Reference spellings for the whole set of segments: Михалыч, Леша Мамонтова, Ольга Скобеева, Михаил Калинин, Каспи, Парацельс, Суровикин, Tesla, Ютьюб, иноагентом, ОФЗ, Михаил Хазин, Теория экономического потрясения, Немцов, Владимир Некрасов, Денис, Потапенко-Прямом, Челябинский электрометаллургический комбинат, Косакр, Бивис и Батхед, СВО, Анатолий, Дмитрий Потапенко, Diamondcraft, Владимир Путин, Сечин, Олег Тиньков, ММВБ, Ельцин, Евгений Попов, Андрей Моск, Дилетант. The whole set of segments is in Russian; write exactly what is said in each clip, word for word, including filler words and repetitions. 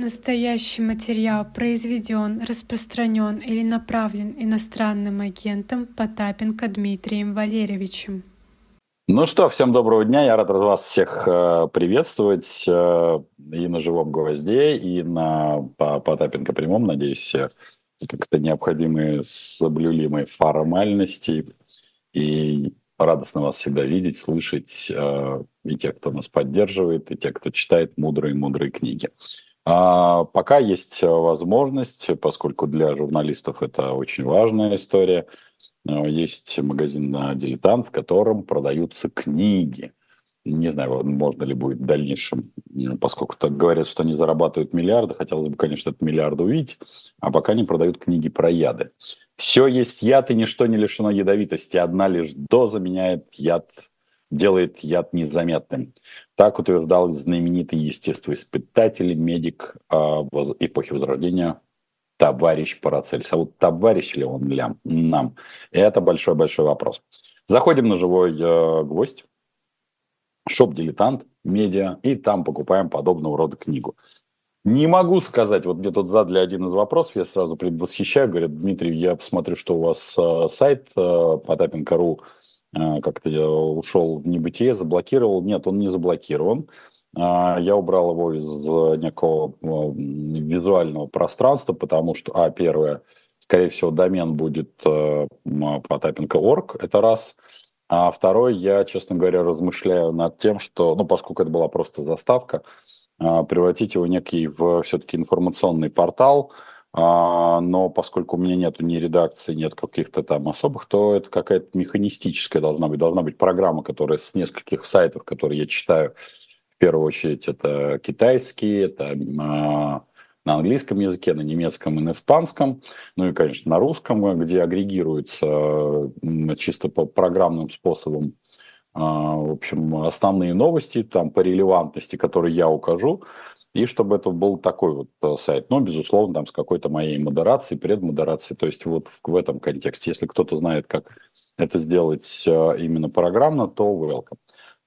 Настоящий материал произведен, распространен или направлен иностранным агентом Потапенко Дмитрием Валерьевичем. Ну что, всем доброго дня. Я рад вас всех приветствовать и на «Живом гвозде», и на Потапенко-Прямом. Надеюсь, все как-то необходимые соблюлимые формальности. И радостно вас всегда видеть, слышать, и те, кто нас поддерживает, и те, кто читает мудрые-мудрые книги. А пока есть возможность, поскольку для журналистов это очень важная история, есть магазин «Дилетант», в котором продаются книги. Не знаю, можно ли будет в дальнейшем, поскольку так говорят, что они зарабатывают миллиарды. Хотелось бы, конечно, этот миллиард увидеть, а пока они продают книги про яды. «Все есть яд, и ничто не лишено ядовитости. Одна лишь доза меняет яд, делает яд незаметным». Так утверждал знаменитый естествоиспытатель, медик э, эпохи Возрождения, товарищ Парацельс. А вот товарищ ли он лям, нам? Это большой-большой вопрос. Заходим на «Живой э, гвоздь», шоп «Дилетант», медиа, и там покупаем подобного рода книгу. Не могу сказать, вот мне тут задали один из вопросов, я сразу предвосхищаю, говорят: Дмитрий, я посмотрю, что у вас э, сайт э, Потапенко.ру э, как-то ушел в небытие, заблокировал. Нет, он не заблокирован. Э, я убрал его из э, некого э, визуального пространства, потому что, а, первое, скорее всего, домен будет э, Потапенко точка орг, это раз. А второе, я, честно говоря, размышляю над тем, что, ну, поскольку это была просто заставка, превратить его некий в все-таки информационный портал, но поскольку у меня нету ни редакции, нет каких-то там особых, то это какая-то механистическая должна быть. Должна быть программа, которая с нескольких сайтов, которые я читаю, в первую очередь это китайские, это на английском языке, на немецком и на испанском, ну и, конечно, на русском, где агрегируется чисто по программным способам, в общем, основные новости там по релевантности, которые я укажу, и чтобы это был такой вот сайт, но, безусловно, там с какой-то моей модерацией, предмодерацией, то есть вот в этом контексте. Если кто-то знает, как это сделать именно программно, то welcome.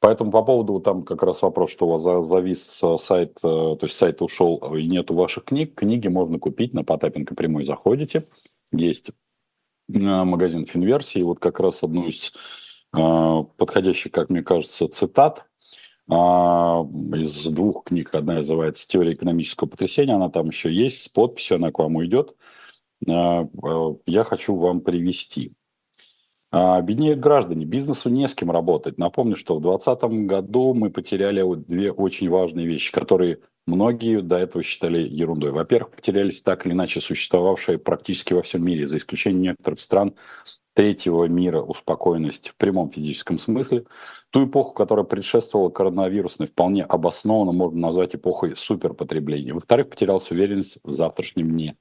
Поэтому по поводу там как раз вопрос, что у вас завис сайт, то есть сайт ушел и нету ваших книг, книги можно купить на Потапенко прямой, заходите, есть магазин Финверси, и вот как раз одну из подходящий, как мне кажется, цитат из двух книг. Одна называется «Теория экономического потрясения», она там еще есть, с подписью, она к вам идет. Я хочу вам привести. «Беднеют граждане, бизнесу не с кем работать». Напомню, что в двадцатом году мы потеряли вот две очень важные вещи, которые многие до этого считали ерундой. Во-первых, потерялись так или иначе существовавшие практически во всем мире, за исключением некоторых стран третьего мира, успокоенность в прямом физическом смысле. Ту эпоху, которая предшествовала коронавирусной, вполне обоснованно можно назвать эпохой суперпотребления. Во-вторых, потерялась уверенность в завтрашнем дне.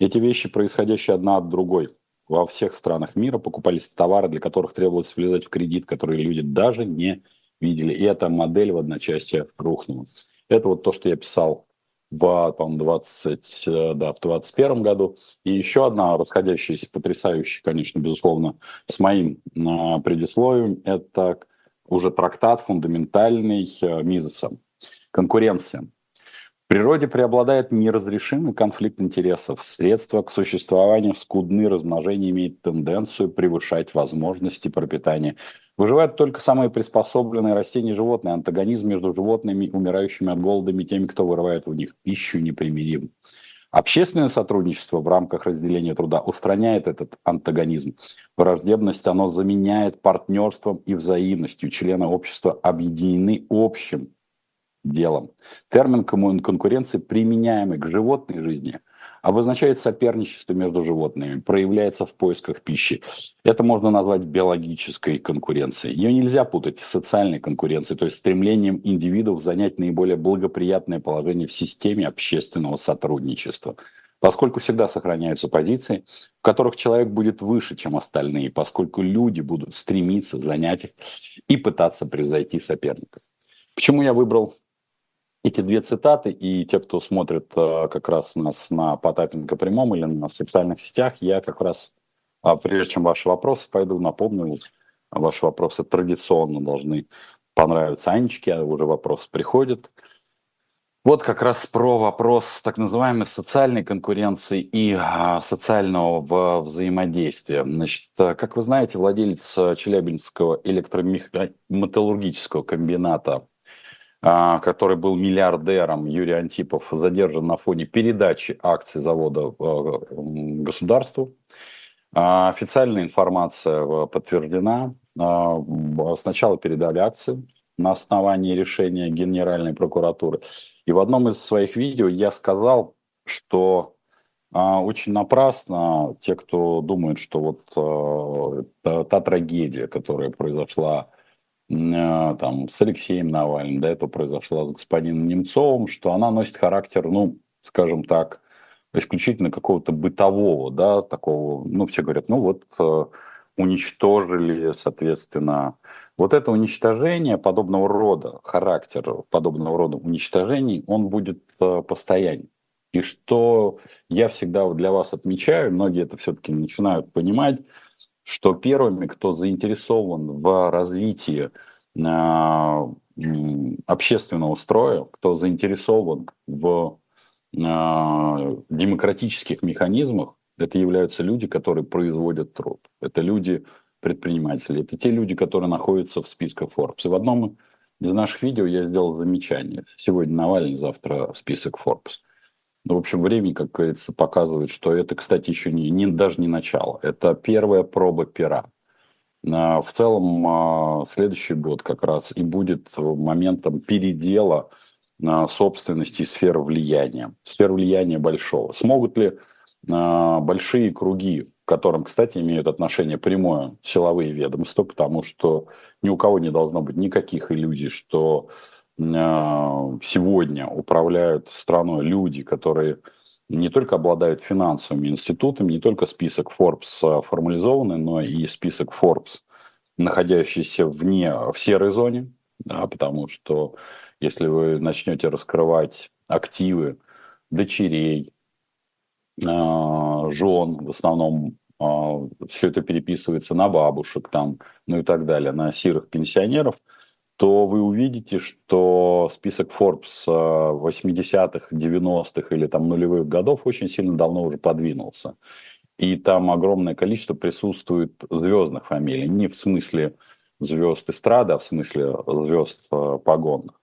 Эти вещи, происходящие одна от другой, во всех странах мира покупались товары, для которых требовалось влезать в кредит, которые люди даже не видели. И эта модель в одночасье рухнула. Это вот то, что я писал в, двадцать, да, в двадцать первом году. И еще одна расходящаяся, потрясающая, конечно, безусловно, с моим предисловием, это уже трактат фундаментальный Мизеса «Конкуренция». В природе преобладает неразрешимый конфликт интересов. Средства к существованию скудны, размножение имеет тенденцию превышать возможности пропитания. Выживают только самые приспособленные растения и животные. Антагонизм между животными, умирающими от голода, и теми, кто вырывает у них пищу, непримирим. Общественное сотрудничество в рамках разделения труда устраняет этот антагонизм. Враждебность оно заменяет партнерством и взаимностью. Члены общества объединены общим делом. Термин конкуренции, применяемый к животной жизни, обозначает соперничество между животными, проявляется в поисках пищи. Это можно назвать биологической конкуренцией. Ее нельзя путать с социальной конкуренцией, то есть стремлением индивидов занять наиболее благоприятное положение в системе общественного сотрудничества, поскольку всегда сохраняются позиции, в которых человек будет выше, чем остальные, поскольку люди будут стремиться занять их и пытаться превзойти соперников. Почему я выбрал эти две цитаты, и те, кто смотрит как раз нас на Потапенко прямом или на социальных сетях, я как раз, прежде чем ваши вопросы пойду, напомню, ваши вопросы традиционно должны понравиться Анечке, уже вопросы приходят. Вот как раз про вопрос так называемой социальной конкуренции и социального взаимодействия. Значит, как вы знаете, владелец Челябинского электрометаллургического комбината, который был миллиардером, Юрий Антипов, задержан на фоне передачи акций завода государству. Официальная информация подтверждена. Сначала передали акции на основании решения Генеральной прокуратуры. И в одном из своих видео я сказал, что очень напрасно те, кто думают, что вот та, та трагедия, которая произошла там, с Алексеем Навальным, до этого произошла с господином Немцовым, что она носит характер, ну, скажем так, исключительно какого-то бытового, да, такого, ну, все говорят, ну, вот уничтожили, соответственно. Вот это уничтожение подобного рода, характер подобного рода уничтожений, он будет постоянен. И что я всегда для вас отмечаю, многие это все-таки начинают понимать, что первыми, кто заинтересован в развитии э, общественного строя, кто заинтересован в э, демократических механизмах, это являются люди, которые производят труд. Это люди-предприниматели, это те люди, которые находятся в списках Forbes. И в одном из наших видео я сделал замечание. Сегодня Навальный, завтра список Forbes. В общем, время, как говорится, показывает, что это, кстати, еще не, не, даже не начало. Это первая проба пера. В целом, следующий год как раз и будет моментом передела собственности сфер влияния. Сфер влияния большого. Смогут ли большие круги, к которым, кстати, имеют отношение прямое силовые ведомства, потому что ни у кого не должно быть никаких иллюзий, что сегодня управляют страной люди, которые не только обладают финансовыми институтами, не только список Forbes формализованный, но и список Forbes, находящийся вне, в серой зоне, да, потому что если вы начнете раскрывать активы дочерей, жен, в основном все это переписывается на бабушек, там, ну и так далее, на сирых пенсионеров, то вы увидите, что список Forbes восьмидесятых, девяностых или там нулевых годов очень сильно давно уже подвинулся. И там огромное количество присутствует звездных фамилий. Не в смысле звезд эстрады, а в смысле звезд погонных.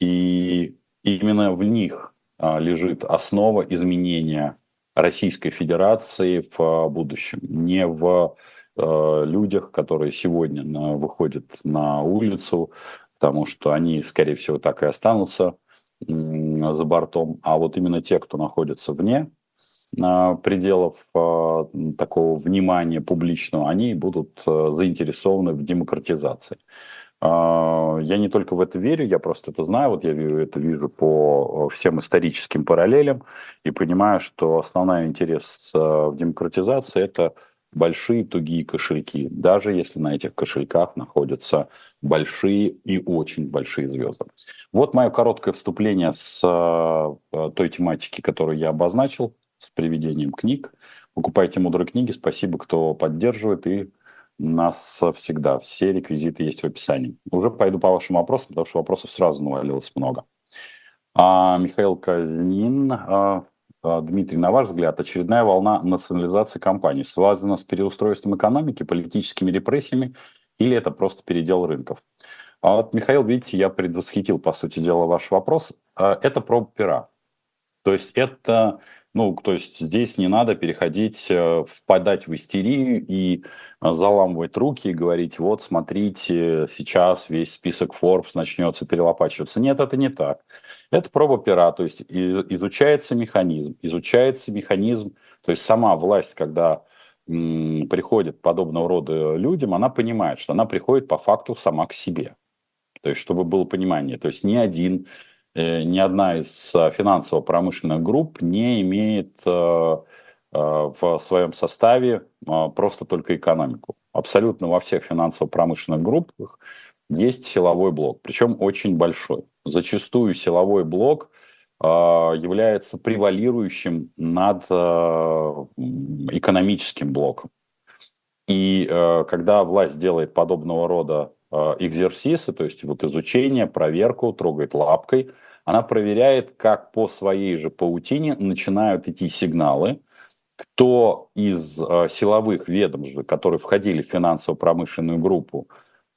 И именно в них лежит основа изменения Российской Федерации в будущем. Не в людях, которые сегодня выходят на улицу, потому что они, скорее всего, так и останутся за бортом. А вот именно те, кто находится вне пределов такого внимания публичного, они будут заинтересованы в демократизации. Я не только в это верю, я просто это знаю, вот я это вижу по всем историческим параллелям и понимаю, что основной интерес в демократизации – это большие тугие кошельки, даже если на этих кошельках находятся большие и очень большие звезды. Вот мое короткое вступление с той тематики, которую я обозначил, с приведением книг. Покупайте мудрые книги, спасибо, кто поддерживает, и нас всегда. Все реквизиты есть в описании. Уже пойду по вашим вопросам, потому что вопросов сразу навалилось много. А, Михаил Калинин... А... Дмитрий, на ваш взгляд, очередная волна национализации компаний связана с переустройством экономики, политическими репрессиями или это просто передел рынков? А вот, Михаил, видите, я предвосхитил, по сути дела, ваш вопрос. Это проба пера. То есть это, ну, то есть здесь не надо переходить, впадать в истерию и заламывать руки и говорить, вот, смотрите, сейчас весь список Forbes начнется перелопачиваться. Нет, это не так. Это проба пера, то есть изучается механизм, изучается механизм, то есть сама власть, когда м, приходит подобного рода людям, она понимает, что она приходит по факту сама к себе. То есть чтобы было понимание, то есть ни один, э, ни одна из финансово-промышленных групп не имеет э, э, в своем составе э, просто только экономику. Абсолютно во всех финансово-промышленных группах есть силовой блок, причем очень большой. Зачастую силовой блок э, является превалирующим над э, экономическим блоком. И э, когда власть делает подобного рода э, экзерсисы, то есть вот изучение, проверку, трогает лапкой, Она проверяет, как по своей же паутине начинают идти сигналы, кто из силовых ведомств, которые входили в финансово-промышленную группу,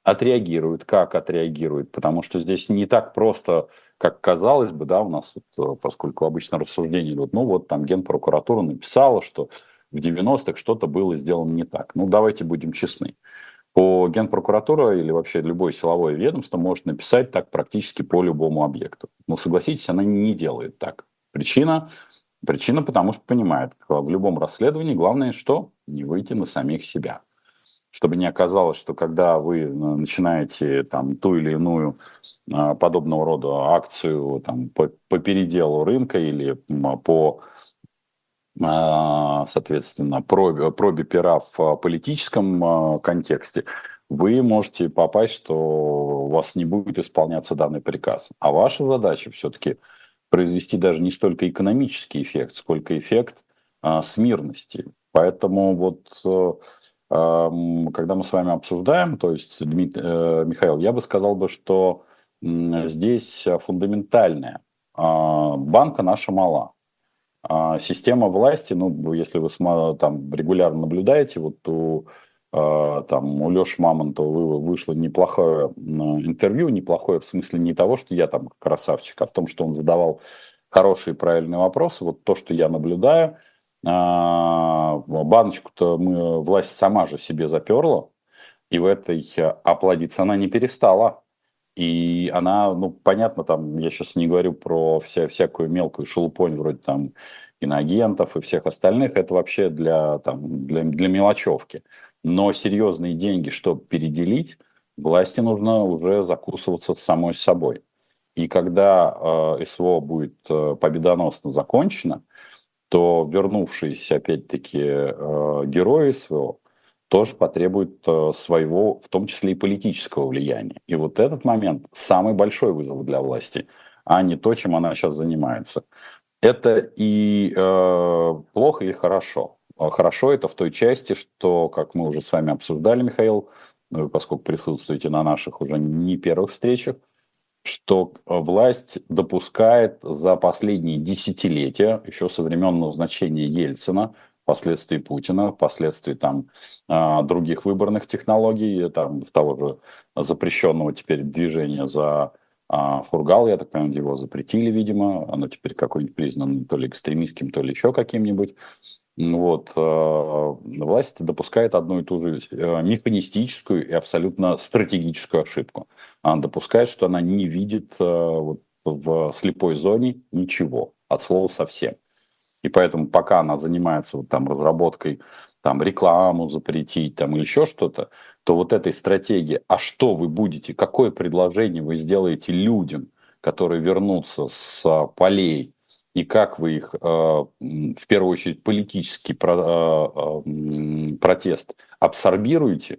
отреагирует, как отреагирует, потому что здесь не так просто, как казалось бы, да, у нас, вот, поскольку обычно рассуждение идут, ну вот там Генпрокуратура написала, что в девяностых что-то было сделано не так. Ну давайте будем честны. По Генпрокуратура или вообще любое силовое ведомство может написать так практически по любому объекту. Но согласитесь, она не делает так. Причина, причина потому что понимает, в любом расследовании главное, что не выйти на самих себя. Чтобы не оказалось, что когда вы начинаете там, ту или иную подобного рода акцию там, по, по переделу рынка или по, соответственно, пробе, пробе пера в политическом контексте, вы можете попасть, что у вас не будет исполняться данный приказ. А ваша задача все-таки произвести даже не столько экономический эффект, сколько эффект а, смирности. Поэтому вот... Когда мы с вами обсуждаем, то есть, Михаил, я бы сказал, бы, что здесь фундаментальное. Банка наша мала. Система власти, ну, если вы там регулярно наблюдаете, вот у, там, у Леши Мамонтова вышло неплохое интервью, неплохое в смысле не того, что я там красавчик, а в том, что он задавал хорошие правильные вопросы. Вот то, что я наблюдаю, баночку-то мы, власть сама же себе заперла, и в этой аплодиться она не перестала. И она, ну, понятно, там, я сейчас не говорю про вся, всякую мелкую шелупонь вроде там иноагентов и всех остальных, это вообще для, там, для, для мелочевки. Но серьезные деньги, чтобы переделить, власти нужно уже закусываться самой собой. И когда э, СВО будет э, победоносно закончено, то вернувшиеся, опять-таки, герои СВО тоже потребуют своего, в том числе и политического влияния. И вот этот момент самый большой вызов для власти, а не то, чем она сейчас занимается. Это и э, плохо, и хорошо. Хорошо это в той части, что, как мы уже с вами обсуждали, Михаил, поскольку присутствуете на наших уже не первых встречах, что власть допускает за последние десятилетия, еще со времен назначения Ельцина, впоследствии Путина, впоследствии там, других выборных технологий, там, того же запрещенного теперь движения за фургал, я так понимаю, его запретили, видимо, оно теперь какое-нибудь признано то ли экстремистским, то ли еще каким-нибудь. Вот. Власть допускает одну и ту же механистическую и абсолютно стратегическую ошибку. Она допускает, что она не видит вот, в слепой зоне ничего, от слова совсем. И поэтому пока она занимается вот, там, разработкой, там, рекламу запретить там, или еще что-то, то вот этой стратегии, а что вы будете, какое предложение вы сделаете людям, которые вернутся с полей, и как вы их, в первую очередь, политический протест абсорбируете,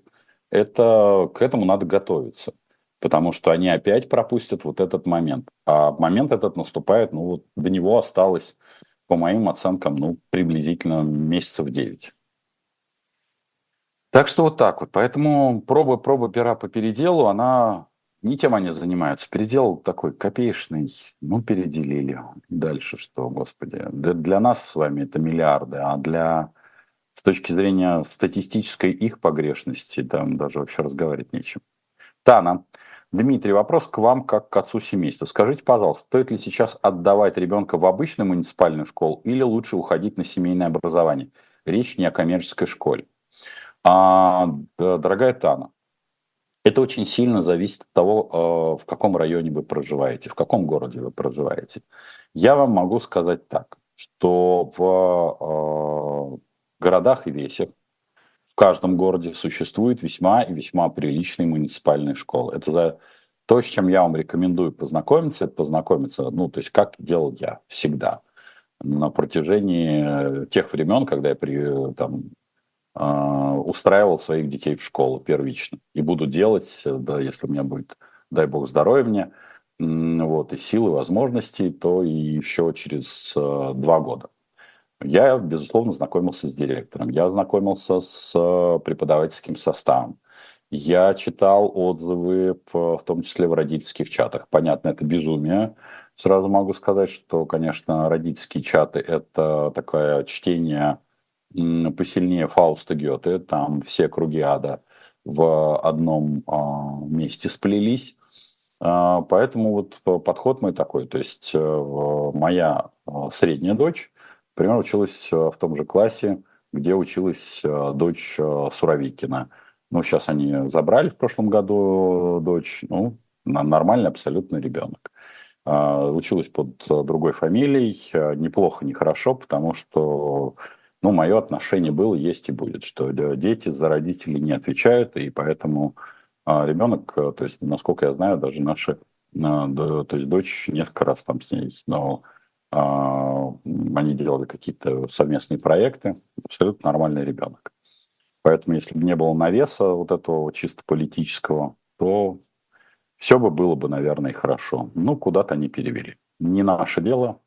это, к этому надо готовиться. Потому что они опять пропустят вот этот момент. А момент этот наступает, ну вот до него осталось, по моим оценкам, ну, приблизительно месяцев девять. Так что вот так вот. Поэтому проба, проба пера по переделу, она... Не тем они занимаются. Передел такой копеечный. Ну, переделили. Дальше что, господи. Для нас с вами это миллиарды, а для... с точки зрения статистической их погрешности там даже вообще разговаривать нечем. Тана. Дмитрий, вопрос к вам как к отцу семейства. Скажите, пожалуйста, стоит ли сейчас отдавать ребенка в обычную муниципальную школу или лучше уходить на семейное образование? Речь не о коммерческой школе. А, да, дорогая Тана, это очень сильно зависит от того, в каком районе вы проживаете, в каком городе вы проживаете. Я вам могу сказать так, что в городах и весях, в каждом городе существует весьма и весьма приличные муниципальные школы. Это то, с чем я вам рекомендую познакомиться, познакомиться, ну, то есть как делал я всегда на протяжении тех времен, когда я при, там, устраивал своих детей в школу первично. И буду делать, да, если у меня будет, дай бог здоровья мне, вот, и силы, возможностей, то и еще через два года. Я, безусловно, знакомился с директором, я знакомился с преподавательским составом, я читал отзывы, в том числе в родительских чатах. Понятно, это безумие, Сразу могу сказать, что, конечно, родительские чаты – это такое чтение посильнее Фауста Гёте. Там все круги ада в одном месте сплелись. Поэтому вот подход мой такой. То есть моя средняя дочь, например, училась в том же классе, где училась дочь Суровикина. Ну, сейчас они забрали в прошлом году дочь. Ну, нормальный абсолютно ребенок. Училась под другой фамилией, неплохо, нехорошо, потому что, ну, мое отношение было, есть и будет, что дети за родителей не отвечают, и поэтому ребенок, то есть, насколько я знаю, даже наша, то есть, дочь несколько раз там с ней, но они делали какие-то совместные проекты, абсолютно нормальный ребенок. Поэтому, если бы не было навеса вот этого чисто политического, то все бы было бы, наверное, хорошо. Ну, куда-то они перевели. Не наше дело.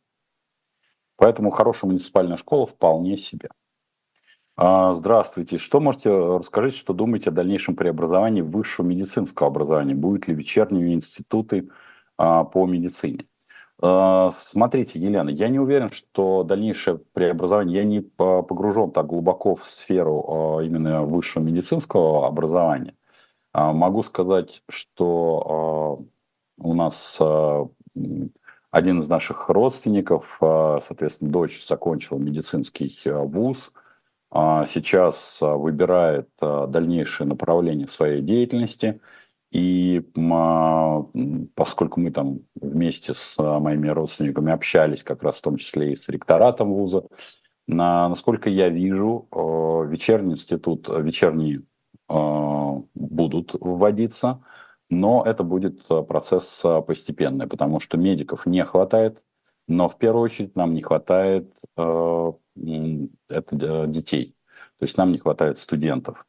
Поэтому хорошая муниципальная школа вполне себе. Здравствуйте. Что можете рассказать, что думаете о дальнейшем преобразовании высшего медицинского образования? Будут ли вечерние институты по медицине? Смотрите, Елена, я не уверен, что дальнейшее преобразование... Я не погружен так глубоко в сферу именно высшего медицинского образования. Могу сказать, что у нас один из наших родственников, соответственно, дочь закончила медицинский вуз, сейчас выбирает дальнейшее направление своей деятельности. И поскольку мы там вместе с моими родственниками общались, как раз в том числе и с ректоратом вуза, насколько я вижу, вечерний институт, вечерний будут вводиться, но это будет процесс постепенный, потому что медиков не хватает, но в первую очередь нам не хватает э, это, детей, то есть нам не хватает студентов.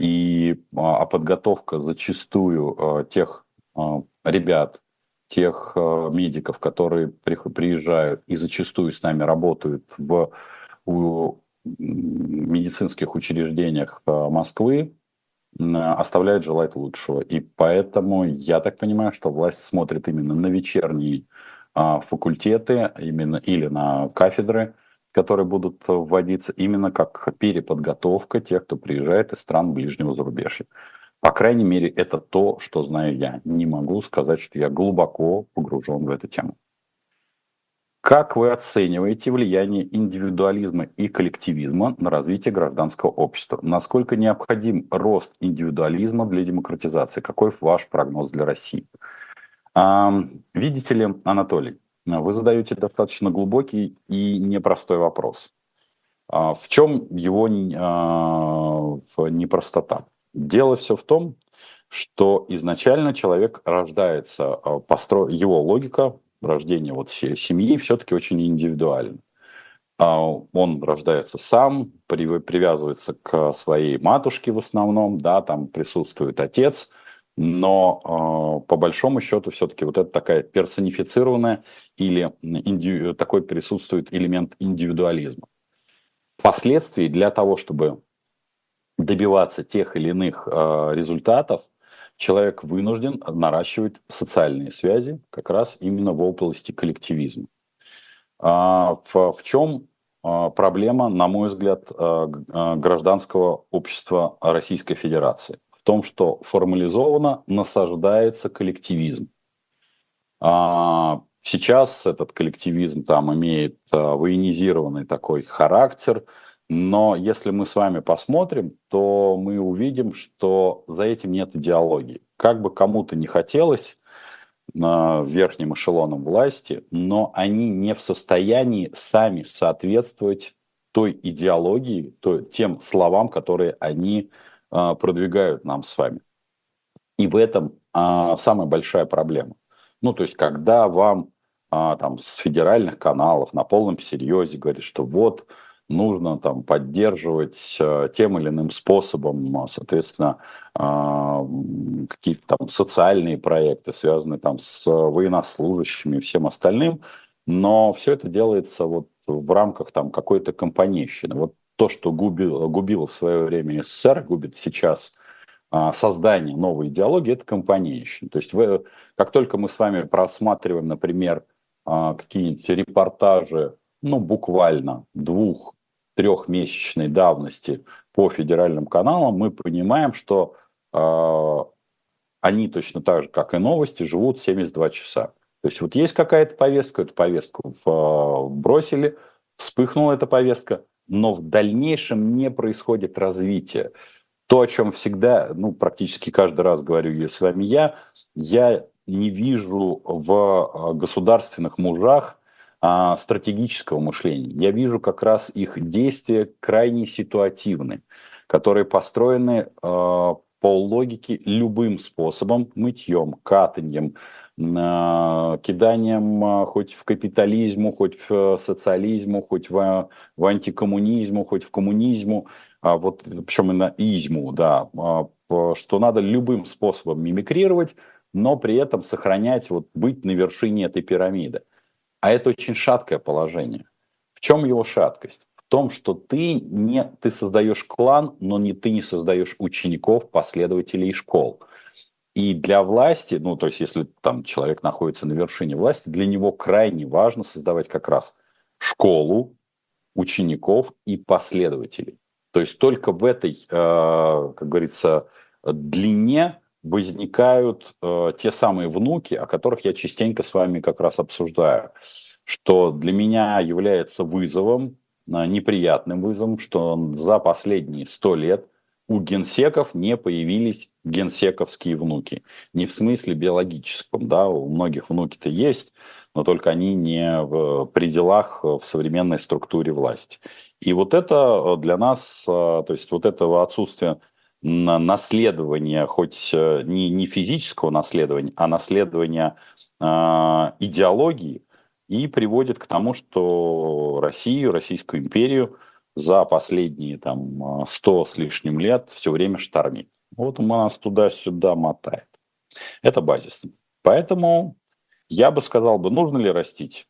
И, а подготовка зачастую тех ребят, тех медиков, которые приезжают и зачастую с нами работают в медицинских учреждениях Москвы, оставляет желать лучшего. И поэтому я так понимаю, что власть смотрит именно на вечерние а, факультеты именно, или на кафедры, которые будут вводиться именно как переподготовка тех, кто приезжает из стран ближнего зарубежья. По крайней мере, это то, что знаю я. Не могу сказать, что я глубоко погружен в эту тему. Как вы оцениваете влияние индивидуализма и коллективизма на развитие гражданского общества? Насколько необходим рост индивидуализма для демократизации? Какой ваш прогноз для России? Видите ли, Анатолий, вы задаете достаточно глубокий и непростой вопрос. В чем его непростота? Дело все в том, что изначально человек рождается, его логика рождение вот семьи все-таки очень индивидуально. Он рождается сам, привязывается к своей матушке в основном, да, там присутствует отец, но по большому счету все-таки вот это такая персонифицированная или инди... такой присутствует элемент индивидуализма. Впоследствии для того, чтобы добиваться тех или иных результатов, человек вынужден наращивать социальные связи как раз именно в области коллективизма. В чем проблема, на мой взгляд, гражданского общества Российской Федерации? В том, что формализованно насаждается коллективизм. Сейчас этот коллективизм там имеет военизированный такой характер. Но если мы с вами посмотрим, то мы увидим, что за этим нет идеологии. Как бы кому-то не хотелось верхним эшелоном власти, но они не в состоянии сами соответствовать той идеологии, той, тем словам, которые они продвигают нам с вами. И в этом самая большая проблема. Ну, то есть, когда вам там, с федеральных каналов на полном серьезе говорят, что вот... нужно там поддерживать тем или иным способом, соответственно, какие-то там социальные проекты, связанные там с военнослужащими и всем остальным, но все это делается вот в рамках там какой-то компанейщины. Вот то, что губило, губило в свое время СССР, губит сейчас создание новой идеологии, это компанейщина. То есть вы, как только мы с вами просматриваем, например, а, какие-нибудь репортажи, ну, буквально двух-трехмесячной давности по федеральным каналам, мы понимаем, что а, они точно так же, как и новости, живут семьдесят два часа. То есть вот есть какая-то повестка, эту повестку бросили, вспыхнула эта повестка, но в дальнейшем не происходит развитие. То, о чем всегда, ну, практически каждый раз говорю с вами я, я не вижу в государственных мужах а, стратегического мышления. Я вижу как раз их действия крайне ситуативны, которые построены а, по логике любым способом, мытьем, катаньем, киданием хоть в капитализму, хоть в социализму, хоть в, в антикоммунизму, хоть в коммунизму, вот, причем и на изму, да, что надо любым способом мимикрировать, но при этом сохранять, вот, быть на вершине этой пирамиды. А это очень шаткое положение. В чем его шаткость? В том, что ты, не, ты создаешь клан, но не, ты не создаешь учеников, последователей школ. И для власти, ну, то есть, если там человек находится на вершине власти, для него крайне важно создавать как раз школу учеников и последователей. То есть только в этой, э, как говорится, длине возникают э, те самые внуки, о которых я частенько с вами как раз обсуждаю, что для меня является вызовом, э, неприятным вызовом, что за последние сто лет у генсеков не появились генсековские внуки. Не в смысле биологическом, да, у многих внуки-то есть, но только они не в пределах в современной структуре власти. И вот это для нас, то есть вот этого отсутствия наследования, хоть не, не физического наследования, а наследования э, идеологии, и приводит к тому, что Россию, Российскую империю за последние там сто с лишним лет все время штормит. Вот у нас туда-сюда мотает. Это базис. Поэтому я бы сказал бы, нужно ли растить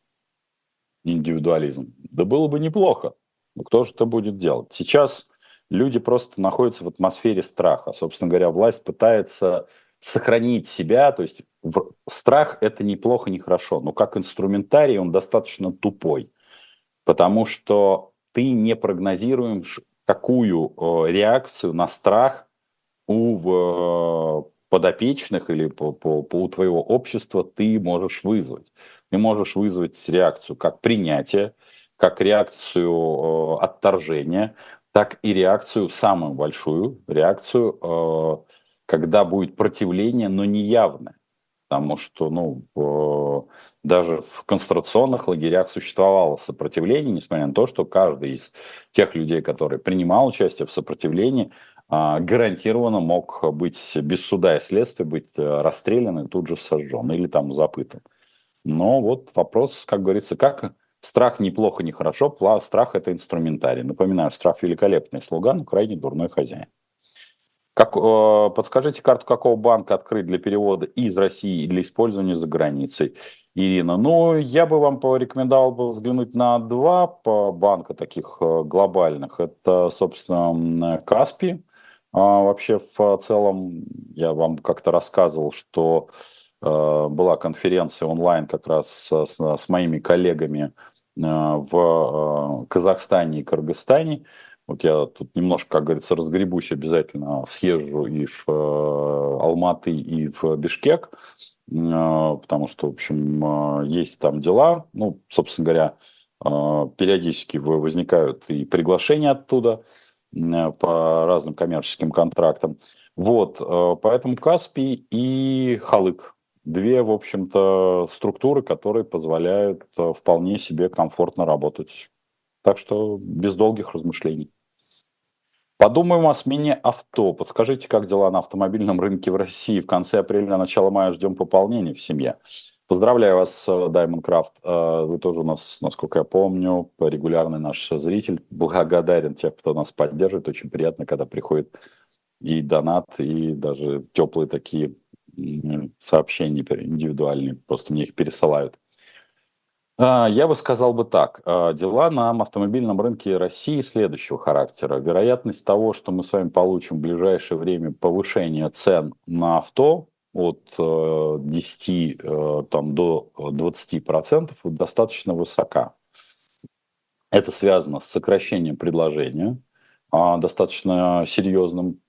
индивидуализм? Да было бы неплохо. Но кто же это будет делать? Сейчас люди просто находятся в атмосфере страха. Собственно говоря, власть пытается сохранить себя. То есть страх – это не плохо, не хорошо. Но как инструментарий он достаточно тупой. Потому что ты не прогнозируешь, какую э, реакцию на страх у в, э, подопечных или по, по, по, у твоего общества ты можешь вызвать. Ты можешь вызвать реакцию как принятие, как реакцию э, отторжения, так и реакцию, самую большую реакцию, э, когда будет противление, но не явное. Потому что, ну, даже в концентрационных лагерях существовало сопротивление, несмотря на то, что каждый из тех людей, которые принимал участие в сопротивлении, гарантированно мог быть без суда и следствия, быть расстрелян и тут же сожжен или там запытан. Но вот вопрос, как говорится, как страх неплохо, нехорошо, страх – это инструментарий. Напоминаю, страх – великолепный слуга, но крайне дурной хозяин. Как, э, подскажите карту какого банка открыть для перевода из России и для использования за границей, Ирина? Ну, я бы вам порекомендовал бы взглянуть на два банка таких глобальных. Это, собственно, Каспи. А вообще, в целом, я вам как-то рассказывал, что э, была конференция онлайн как раз с, с моими коллегами э, в э, Казахстане и Кыргызстане. Вот я тут немножко, как говорится, разгребусь, обязательно съезжу и в Алматы, и в Бишкек, потому что, в общем, есть там дела. Ну, собственно говоря, периодически возникают и приглашения оттуда по разным коммерческим контрактам. Вот, поэтому Каспий и Халык. Две, в общем-то, структуры, которые позволяют вполне себе комфортно работать. Так что без долгих размышлений. Подумаем о смене авто. Подскажите, как дела на автомобильном рынке в России? В конце апреля, начало мая ждем пополнения в семье. Поздравляю вас, Diamondcraft. Вы тоже у нас, насколько я помню, регулярный наш зритель. Благодарен тем, кто нас поддерживает. Очень приятно, когда приходит и донат, и даже теплые такие сообщения индивидуальные. Просто мне их пересылают. Я бы сказал бы так. Дела на автомобильном рынке России следующего характера. Вероятность того, что мы с вами получим в ближайшее время повышение цен на авто, от десяти там, до двадцати процентов достаточно высока. Это связано с сокращением предложения, достаточно серьезным.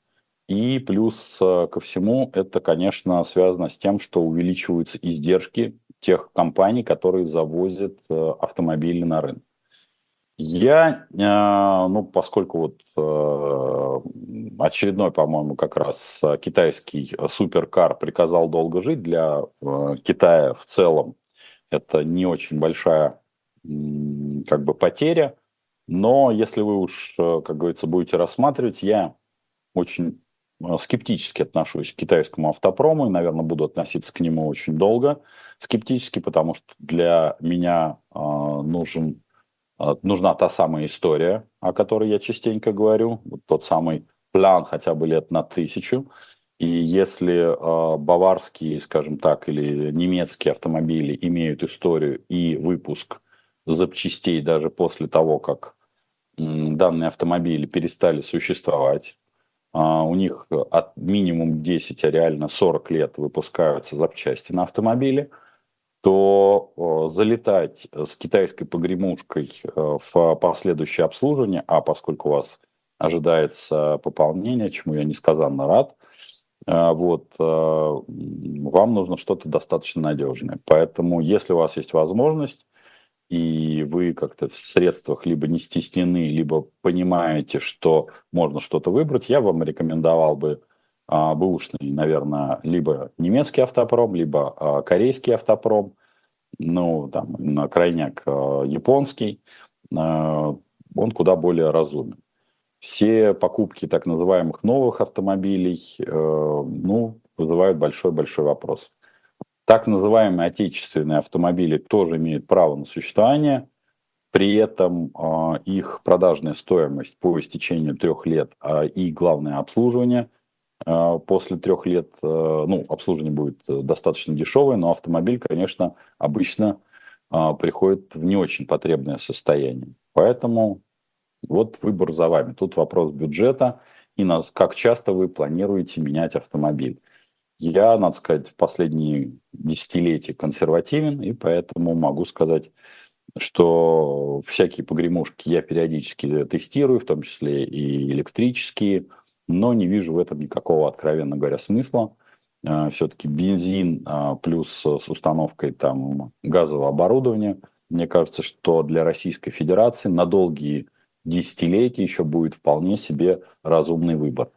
И плюс ко всему это, конечно, связано с тем, что увеличиваются издержки тех компаний, которые завозят автомобили на рынок. Я, ну, поскольку вот очередной, по-моему, как раз китайский суперкар приказал долго жить для Китая в целом, это не очень большая, как бы, потеря, но если вы уж, как говорится, будете рассматривать, я очень скептически отношусь к китайскому автопрому и, наверное, буду относиться к нему очень долго скептически, потому что для меня нужен Нужна та самая история, о которой я частенько говорю, вот тот самый план хотя бы лет на тысячу. И если э, баварские, скажем так, или немецкие автомобили имеют историю и выпуск запчастей даже после того, как э, данные автомобили перестали существовать, э, у них от минимум десяти, а реально сорок лет выпускаются запчасти на автомобили, то залетать с китайской погремушкой в последующее обслуживание, а поскольку у вас ожидается пополнение, чему я несказанно рад, вот, вам нужно что-то достаточно надежное. Поэтому, если у вас есть возможность, и вы как-то в средствах либо не стеснены, либо понимаете, что можно что-то выбрать, я вам рекомендовал бы бэушный, наверное, либо немецкий автопром, либо корейский автопром, ну, там, на крайняк японский, он куда более разумен. Все покупки так называемых новых автомобилей, ну, вызывают большой-большой вопрос. Так называемые отечественные автомобили тоже имеют право на существование, при этом их продажная стоимость по истечению трех лет и, главное, обслуживание – после трех лет, ну, обслуживание будет достаточно дешевое, но автомобиль, конечно, обычно приходит в не очень потребное состояние. Поэтому вот выбор за вами. Тут вопрос бюджета и как часто вы планируете менять автомобиль. Я, надо сказать, в последние десятилетия консервативен, и поэтому могу сказать, что всякие погремушки я периодически тестирую, в том числе и электрические, но не вижу в этом никакого, откровенно говоря, смысла. Все-таки бензин плюс с установкой там газового оборудования, мне кажется, что для Российской Федерации на долгие десятилетия еще будет вполне себе разумный выбор.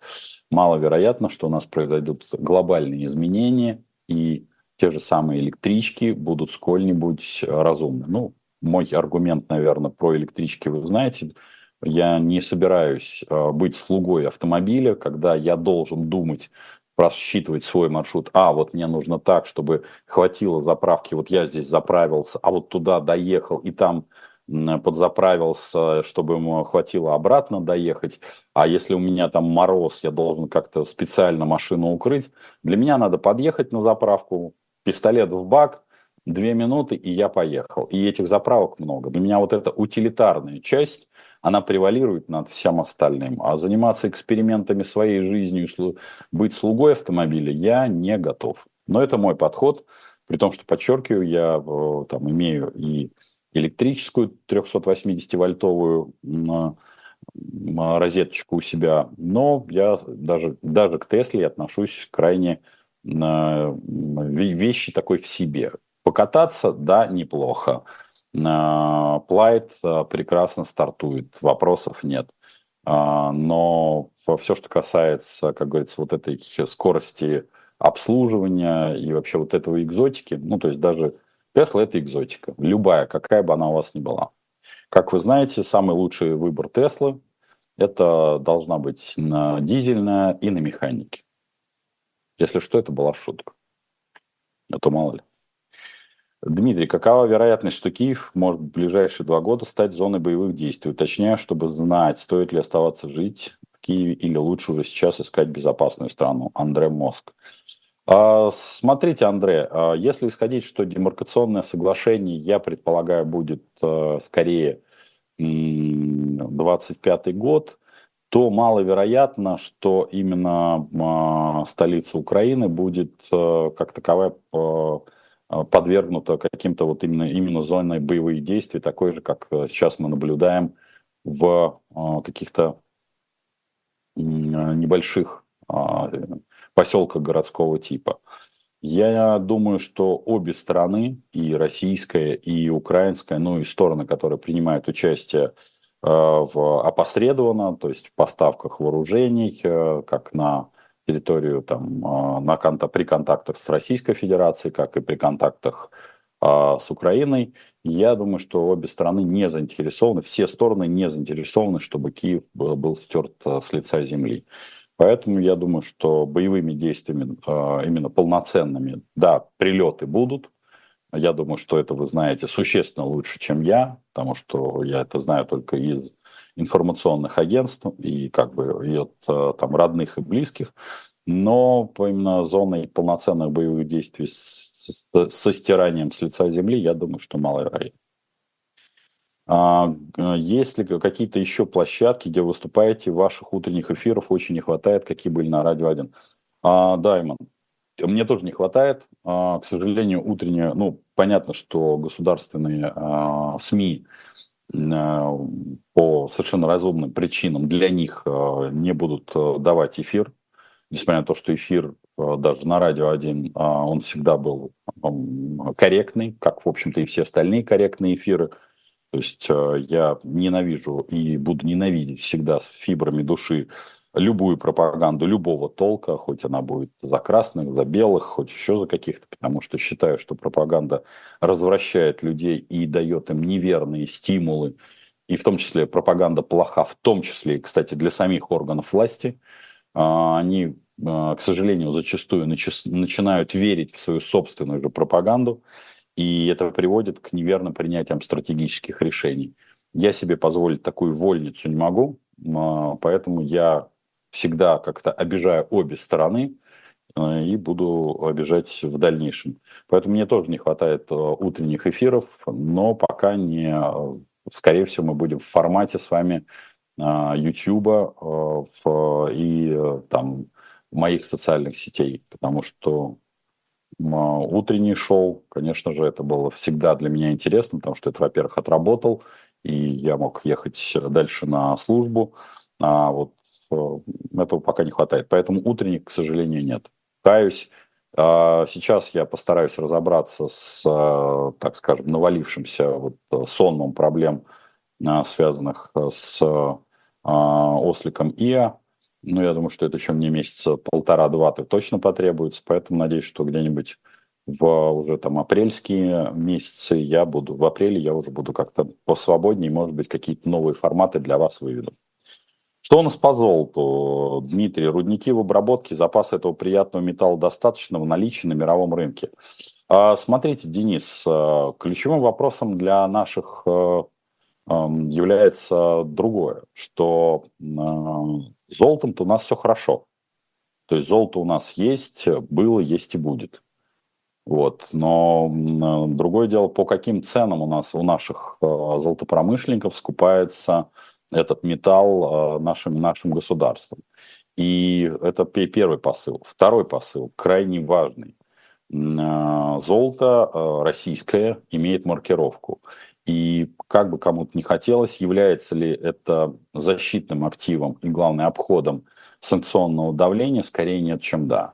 Маловероятно, что у нас произойдут глобальные изменения, и те же самые электрички будут сколь-нибудь разумны. Ну, мой аргумент, наверное, про электрички вы знаете. Я не собираюсь быть слугой автомобиля, когда я должен думать, просчитывать свой маршрут. А, вот мне нужно так, чтобы хватило заправки, вот я здесь заправился, а вот туда доехал и там подзаправился, чтобы ему хватило обратно доехать. А если у меня там мороз, я должен как-то специально машину укрыть. Для меня надо подъехать на заправку, пистолет в бак, две минуты, и я поехал. И этих заправок много. Для меня вот эта утилитарная часть, она превалирует над всем остальным. А заниматься экспериментами своей жизнью, быть слугой автомобиля, я не готов. Но это мой подход, при том, что, подчеркиваю, я там имею и электрическую триста восемьдесят вольтовую розеточку у себя, но я даже, даже к Тесле отношусь крайне вещи такой в себе. Покататься, да, неплохо. Плайт прекрасно стартует, вопросов нет. Но все, что касается, как говорится, вот этой скорости обслуживания и вообще вот этого экзотики, ну, то есть даже Tesla – это экзотика, любая, какая бы она у вас ни была. Как вы знаете, самый лучший выбор Tesla – это должна быть на дизельная и на механике. Если что, это была шутка, а то мало ли. Дмитрий, какова вероятность, что Киев может в ближайшие два года стать зоной боевых действий? Уточняю, чтобы знать, стоит ли оставаться жить в Киеве или лучше уже сейчас искать безопасную страну. Андрей Моск. Смотрите, Андрей, если исходить, что демаркационное соглашение, я предполагаю, будет скорее двадцать пятый год, то маловероятно, что именно столица Украины будет как таковая подвергнута каким-то вот именно, именно зоной боевых действий, такой же, как сейчас мы наблюдаем в каких-то небольших поселках городского типа. Я думаю, что обе стороны, и российская, и украинская, ну и стороны, которые принимают участие в опосредованно, то есть в поставках вооружений, как на территорию, там, на, при контактах с Российской Федерацией, как и при контактах а, с Украиной, я думаю, что обе стороны не заинтересованы, все стороны не заинтересованы, чтобы Киев был, был стерт с лица земли. Поэтому я думаю, что боевыми действиями, именно полноценными, да, прилеты будут. Я думаю, что это вы знаете существенно лучше, чем я, потому что я это знаю только из информационных агентств и как бы и от там, родных и близких. Но именно зоной полноценных боевых действий с, с, со стиранием с лица земли, я думаю, что маловероятно. Есть ли какие-то еще площадки, где вы выступаете, ваших утренних эфиров очень не хватает, какие были на Радио один? Даймон. Мне тоже не хватает. К сожалению, утренние... Ну, понятно, что государственные СМИ по совершенно разумным причинам для них не будут давать эфир. Несмотря на то, что эфир даже на Радио один, он всегда был корректный, как, в общем-то, и все остальные корректные эфиры. То есть я ненавижу и буду ненавидеть всегда с фибрами души любую пропаганду любого толка, хоть она будет за красных, за белых, хоть еще за каких-то, потому что считаю, что пропаганда развращает людей и дает им неверные стимулы. И в том числе пропаганда плоха, в том числе, кстати, для самих органов власти. Они, к сожалению, зачастую начинают верить в свою собственную же пропаганду. И это приводит к неверным принятиям стратегических решений. Я себе позволить такую вольницу не могу, поэтому я всегда как-то обижаю обе стороны и буду обижать в дальнейшем. Поэтому мне тоже не хватает утренних эфиров, но пока не... Скорее всего, мы будем в формате с вами Ютьюба и там, моих социальных сетей, потому что утреннее шоу, конечно же, это было всегда для меня интересно, потому что это, во-первых, отработал, и я мог ехать дальше на службу, а вот этого пока не хватает. Поэтому утренних, к сожалению, нет. Каюсь. Сейчас я постараюсь разобраться с, так скажем, навалившимся вот сонмом проблем, связанных с осликом ИА. Ну, я думаю, что это еще мне месяца полтора-два-то точно потребуется, поэтому надеюсь, что где-нибудь в уже там апрельские месяцы я буду, в апреле я уже буду как-то посвободнее, может быть, какие-то новые форматы для вас выведу. Что у нас по золоту, Дмитрий? Рудники в обработке, запас этого приятного металла достаточно в наличии на мировом рынке. Смотрите, Денис, ключевым вопросом для наших является другое, что золотом-то у нас все хорошо. То есть золото у нас есть, было, есть и будет. Вот. Но другое дело, по каким ценам у нас, у наших золотопромышленников скупается этот металл нашим, нашим государством. И это первый посыл. Второй посыл, крайне важный. Золото российское имеет маркировку. И как бы кому-то не хотелось, является ли это защитным активом и, главное, обходом санкционного давления, скорее нет, чем да.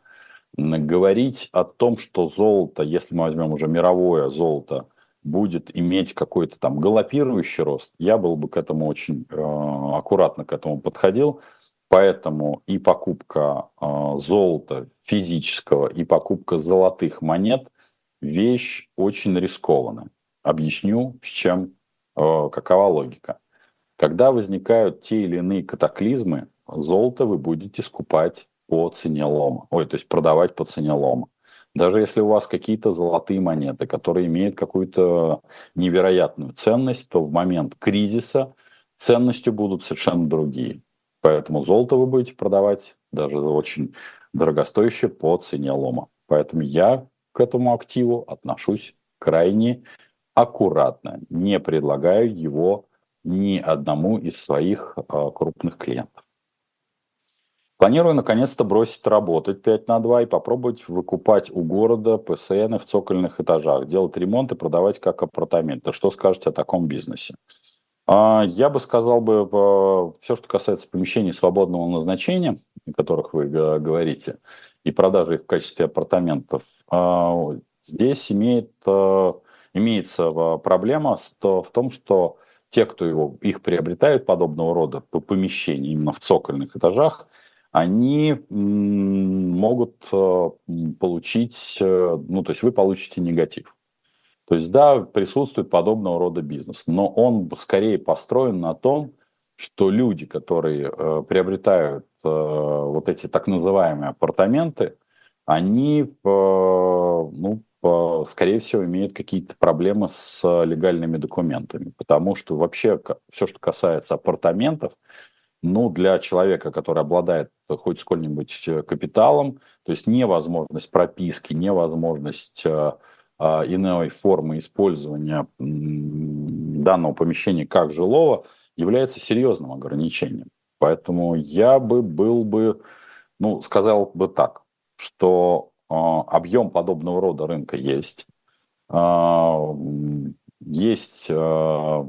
Говорить о том, что золото, если мы возьмем уже мировое золото, будет иметь какой-то там галопирующий рост, я был бы к этому очень э, аккуратно к этому подходил. Поэтому и покупка э, золота физического, и покупка золотых монет – вещь очень рискованная. Объясню, с чем, какова логика. Когда возникают те или иные катаклизмы, золото вы будете скупать по цене лома. Ой, то есть продавать по цене лома. Даже если у вас какие-то золотые монеты, которые имеют какую-то невероятную ценность, то в момент кризиса ценностью будут совершенно другие. Поэтому золото вы будете продавать, даже очень дорогостоящее, по цене лома. Поэтому я к этому активу отношусь крайне аккуратно, не предлагаю его ни одному из своих крупных клиентов. Планирую наконец-то бросить работать пять на два и попробовать выкупать у города ПСН в цокольных этажах, делать ремонт и продавать как апартаменты. Что скажете о таком бизнесе? Я бы сказал бы, все, что касается помещений свободного назначения, о которых вы говорите, и продажи их в качестве апартаментов, здесь имеет, имеется проблема в том, что те, кто его, их приобретают, подобного рода помещения именно в цокольных этажах, они могут получить, ну, то есть вы получите негатив. То есть, да, присутствует подобного рода бизнес, но он скорее построен на том, что люди, которые э, приобретают э, вот эти так называемые апартаменты, они, э, ну, э, скорее всего, имеют какие-то проблемы с легальными документами, потому что вообще все, что касается апартаментов, ну, для человека, который обладает хоть сколь-нибудь капиталом, то есть невозможность прописки, невозможность... Э, иной формы использования данного помещения как жилого является серьезным ограничением. Поэтому я бы был бы, ну, сказал бы так, что объем подобного рода рынка есть, есть ряд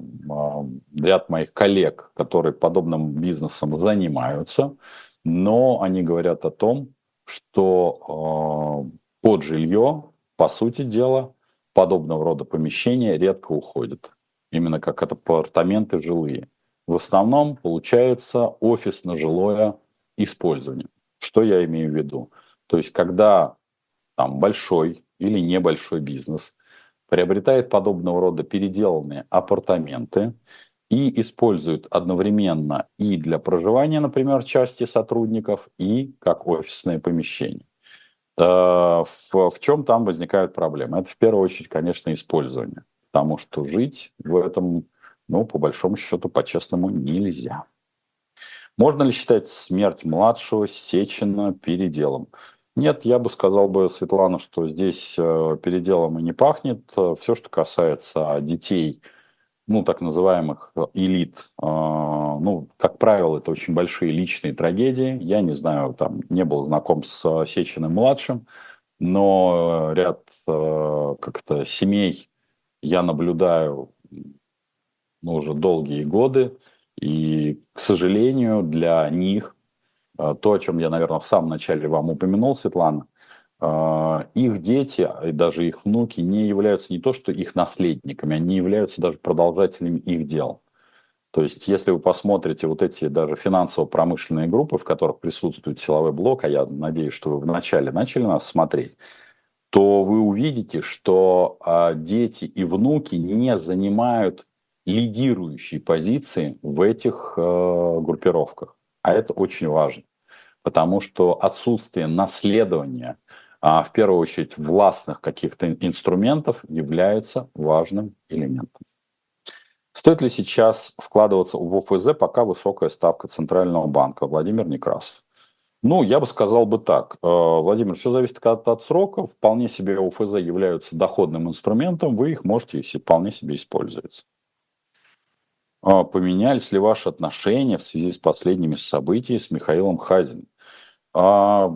моих коллег, которые подобным бизнесом занимаются, но они говорят о том, что под жилье, по сути дела, подобного рода помещения редко уходят, именно как апартаменты жилые. В основном получается офисно-жилое использование. Что я имею в виду? То есть, когда там большой или небольшой бизнес приобретает подобного рода переделанные апартаменты и использует одновременно и для проживания, например, части сотрудников, и как офисное помещение. В, в чем там возникают проблемы? Это в первую очередь, конечно, использование, потому что жить в этом, ну, по большому счету, по-честному, нельзя. Можно ли считать смерть младшего Сечина переделом? Нет, я бы сказал бы, Светлана, что здесь переделом и не пахнет. Все, что касается детей, ну, так называемых элит, ну, как правило, это очень большие личные трагедии. Я не знаю, там, не был знаком с Сечиным-младшим, но ряд как-то семей я наблюдаю, ну, уже долгие годы, и, к сожалению, для них, то, о чем я, наверное, в самом начале вам упомянул, Светлана, их дети и даже их внуки не являются не то что их наследниками, они являются даже продолжателями их дел. То есть, если вы посмотрите вот эти даже финансово-промышленные группы, в которых присутствует силовой блок, а я надеюсь, что вы вначале начали нас смотреть, то вы увидите, что дети и внуки не занимают лидирующие позиции в этих группировках. А это очень важно, потому что отсутствие наследования, в первую очередь властных каких-то инструментов, является важным элементом. Стоит ли сейчас вкладываться в ОФЗ, пока высокая ставка Центрального банка? Владимир Некрасов. Ну, я бы сказал бы так. Владимир, все зависит от, от срока. Вполне себе ОФЗ являются доходным инструментом. Вы их можете вполне себе использовать. Поменялись ли ваши отношения в связи с последними событиями с Михаилом Хазиным? А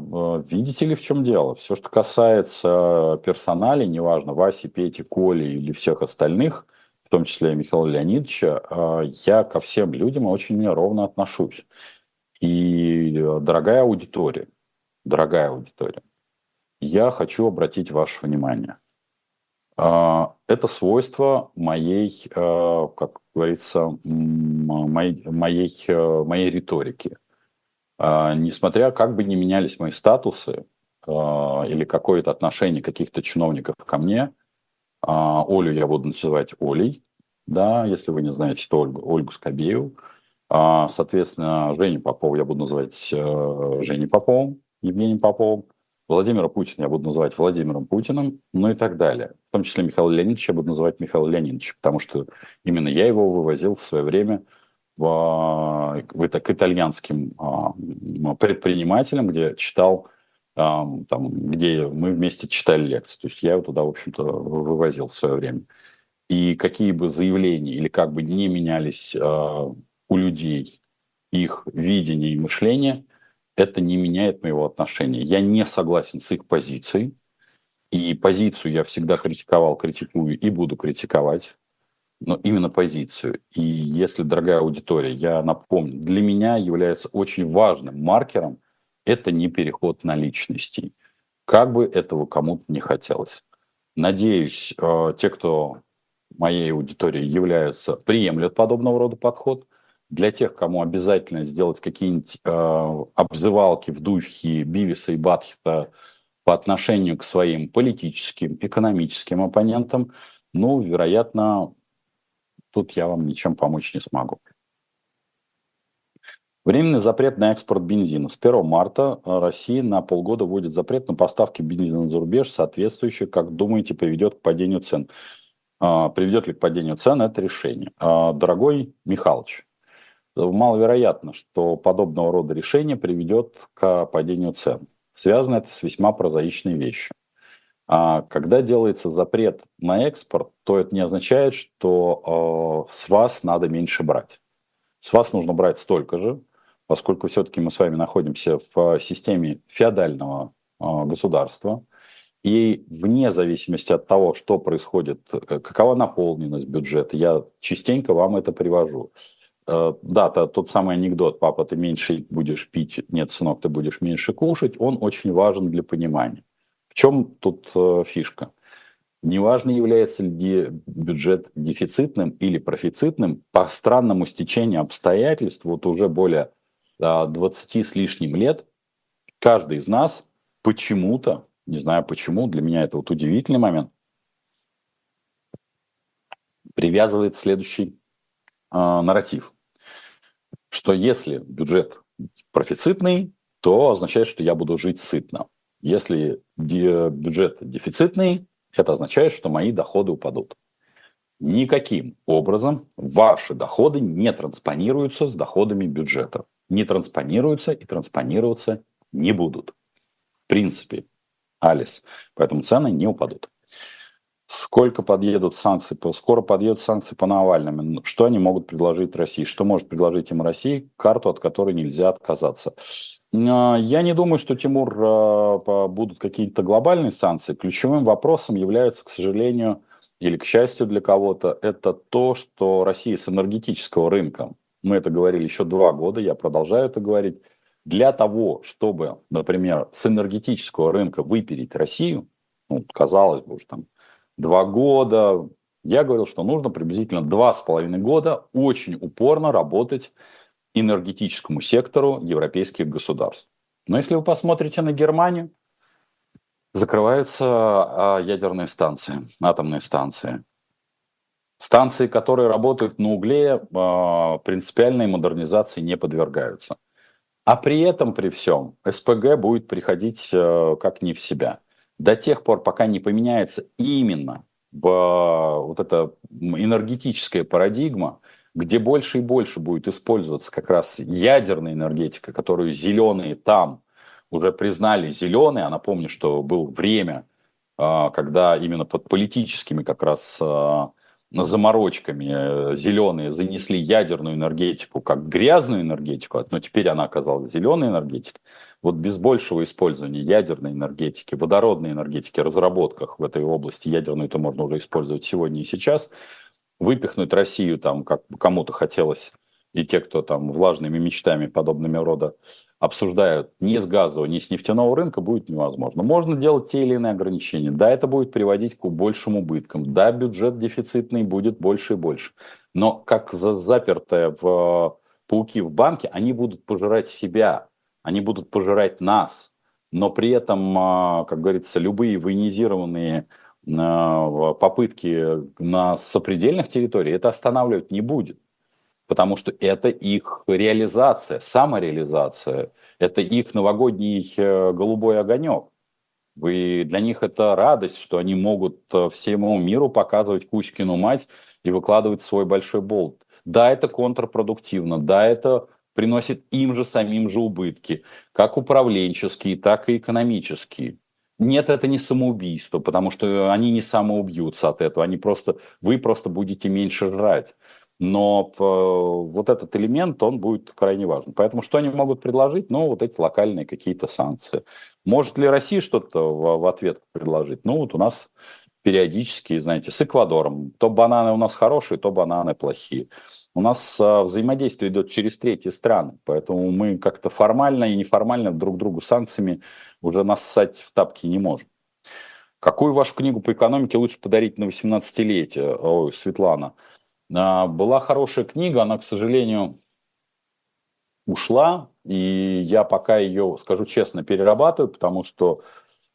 видите ли, в чем дело? Все, что касается персоналей, неважно, Васи, Пети, Коли или всех остальных, в том числе и Михаила Леонидовича, я ко всем людям очень ровно отношусь. И, дорогая аудитория, дорогая аудитория, я хочу обратить ваше внимание. Это свойство моей, как говорится, моей, моей, моей риторики. Несмотря как бы ни менялись мои статусы э, или какое-то отношение каких-то чиновников ко мне, э, Олю я буду называть Олей, да, если вы не знаете, то Ольгу, Ольгу Скобееву, э, соответственно, Женю Попову я буду называть э, Женей Поповым, Евгением Поповым, Владимира Путина я буду называть Владимиром Путиным, ну и так далее. В том числе Михаила Леонидовича я буду называть Михаилом Леонидовичем, потому что именно я его вывозил в свое время к итальянским предпринимателям, где читал, там, где мы вместе читали лекции. То есть я его туда, в общем-то, вывозил в свое время. И какие бы заявления или как бы не менялись у людей их видение и мышление, это не меняет моего отношения. Я не согласен с их позицией. И позицию я всегда критиковал, критикую и буду критиковать. Но именно позицию. И если, дорогая аудитория, я напомню, для меня является очень важным маркером это не переход на личности. Как бы этого кому-то не хотелось. Надеюсь, те, кто моей аудитории являются, приемлют подобного рода подход. Для тех, кому обязательно сделать какие-нибудь э, обзывалки в духе Бивиса и Батхета по отношению к своим политическим, экономическим оппонентам, ну, вероятно, тут я вам ничем помочь не смогу. Временный запрет на экспорт бензина. С первого марта Россия на полгода вводит запрет на поставки бензина за рубеж, соответствующий, как думаете, приведет к падению цен. Э, приведет ли к падению цен это решение? Э, дорогой Михалыч, маловероятно, что подобного рода решение приведет к падению цен. Связано это с весьма прозаичной вещью. А когда делается запрет на экспорт, то это не означает, что э, с вас надо меньше брать. С вас нужно брать столько же, поскольку все-таки мы с вами находимся в системе феодального э, государства. И вне зависимости от того, что происходит, какова наполненность бюджета, я частенько вам это привожу. Да, тот самый анекдот «папа, ты меньше будешь пить, нет, сынок, ты будешь меньше кушать», он очень важен для понимания. В чем тут э, фишка? Неважно, является ли бюджет дефицитным или профицитным, по странному стечению обстоятельств, вот уже более э, двадцати с лишним лет, каждый из нас почему-то, не знаю почему, для меня это вот удивительный момент, привязывает следующий э, нарратив. Что если бюджет профицитный, то означает, что я буду жить сытно. Если де- бюджет дефицитный, это означает, что мои доходы упадут. Никаким образом ваши доходы не транспонируются с доходами бюджета. Не транспонируются и транспонироваться не будут. В принципе, Алис. Поэтому цены не упадут. Сколько подъедут санкции? По... Скоро подъедут санкции по Навальному. Что они могут предложить России? Что может предложить им Россия? Карту, от которой нельзя отказаться. Я не думаю, что, Тимур, будут какие-то глобальные санкции. Ключевым вопросом является, к сожалению, или к счастью для кого-то, это то, что Россия с энергетического рынка, мы это говорили еще два года, я продолжаю это говорить, для того, чтобы, например, с энергетического рынка выпереть Россию, ну, казалось бы, уж там, Два года. Я говорил, что нужно приблизительно два с половиной года очень упорно работать энергетическому сектору европейских государств. Но если вы посмотрите на Германию, закрываются ядерные станции, атомные станции. Станции, которые работают на угле, принципиальной модернизации не подвергаются. А при этом, при всем, СПГ будет приходить как не в себя. До тех пор, пока не поменяется именно вот эта энергетическая парадигма, где больше и больше будет использоваться как раз ядерная энергетика, которую зеленые там уже признали зеленой. А напомню, что было время, когда именно под политическими как раз заморочками зеленые занесли ядерную энергетику как грязную энергетику, но теперь она оказалась зеленой энергетикой. Вот без большего использования ядерной энергетики, водородной энергетики, разработках в этой области, ядерную-то можно уже использовать сегодня и сейчас, выпихнуть Россию, там, как кому-то хотелось, и те, кто там влажными мечтами подобными рода обсуждают, ни с газового, ни с нефтяного рынка, будет невозможно. Можно делать те или иные ограничения. Да, это будет приводить к большим убыткам. Да, бюджет дефицитный будет больше и больше. Но как запертые в пауки в банке, они будут пожирать себя. Они будут пожирать нас, но при этом, как говорится, любые военизированные попытки на сопредельных территориях это останавливать не будет, потому что это их реализация, самореализация, это их новогодний голубой огонек. И для них это радость, что они могут всему миру показывать Кузькину мать и выкладывать свой большой болт. Да, это контрпродуктивно, да, это... приносит им же самим же убытки, как управленческие, так и экономические. Нет, это не самоубийство, потому что они не самоубьются от этого, они просто, вы просто будете меньше жрать. Но вот этот элемент, он будет крайне важен. Поэтому что они могут предложить? Ну, вот эти локальные какие-то санкции. Может ли Россия что-то в ответ предложить? Ну, вот у нас периодически, знаете, с Эквадором. То бананы у нас хорошие, то бананы плохие. У нас взаимодействие идет через третьи страны, поэтому мы как-то формально и неформально друг другу санкциями уже нассать в тапки не можем. Какую вашу книгу по экономике лучше подарить на восемнадцатилетие? Ой, Светлана. Была хорошая книга, она, к сожалению, ушла, и я пока ее, скажу честно, перерабатываю, потому что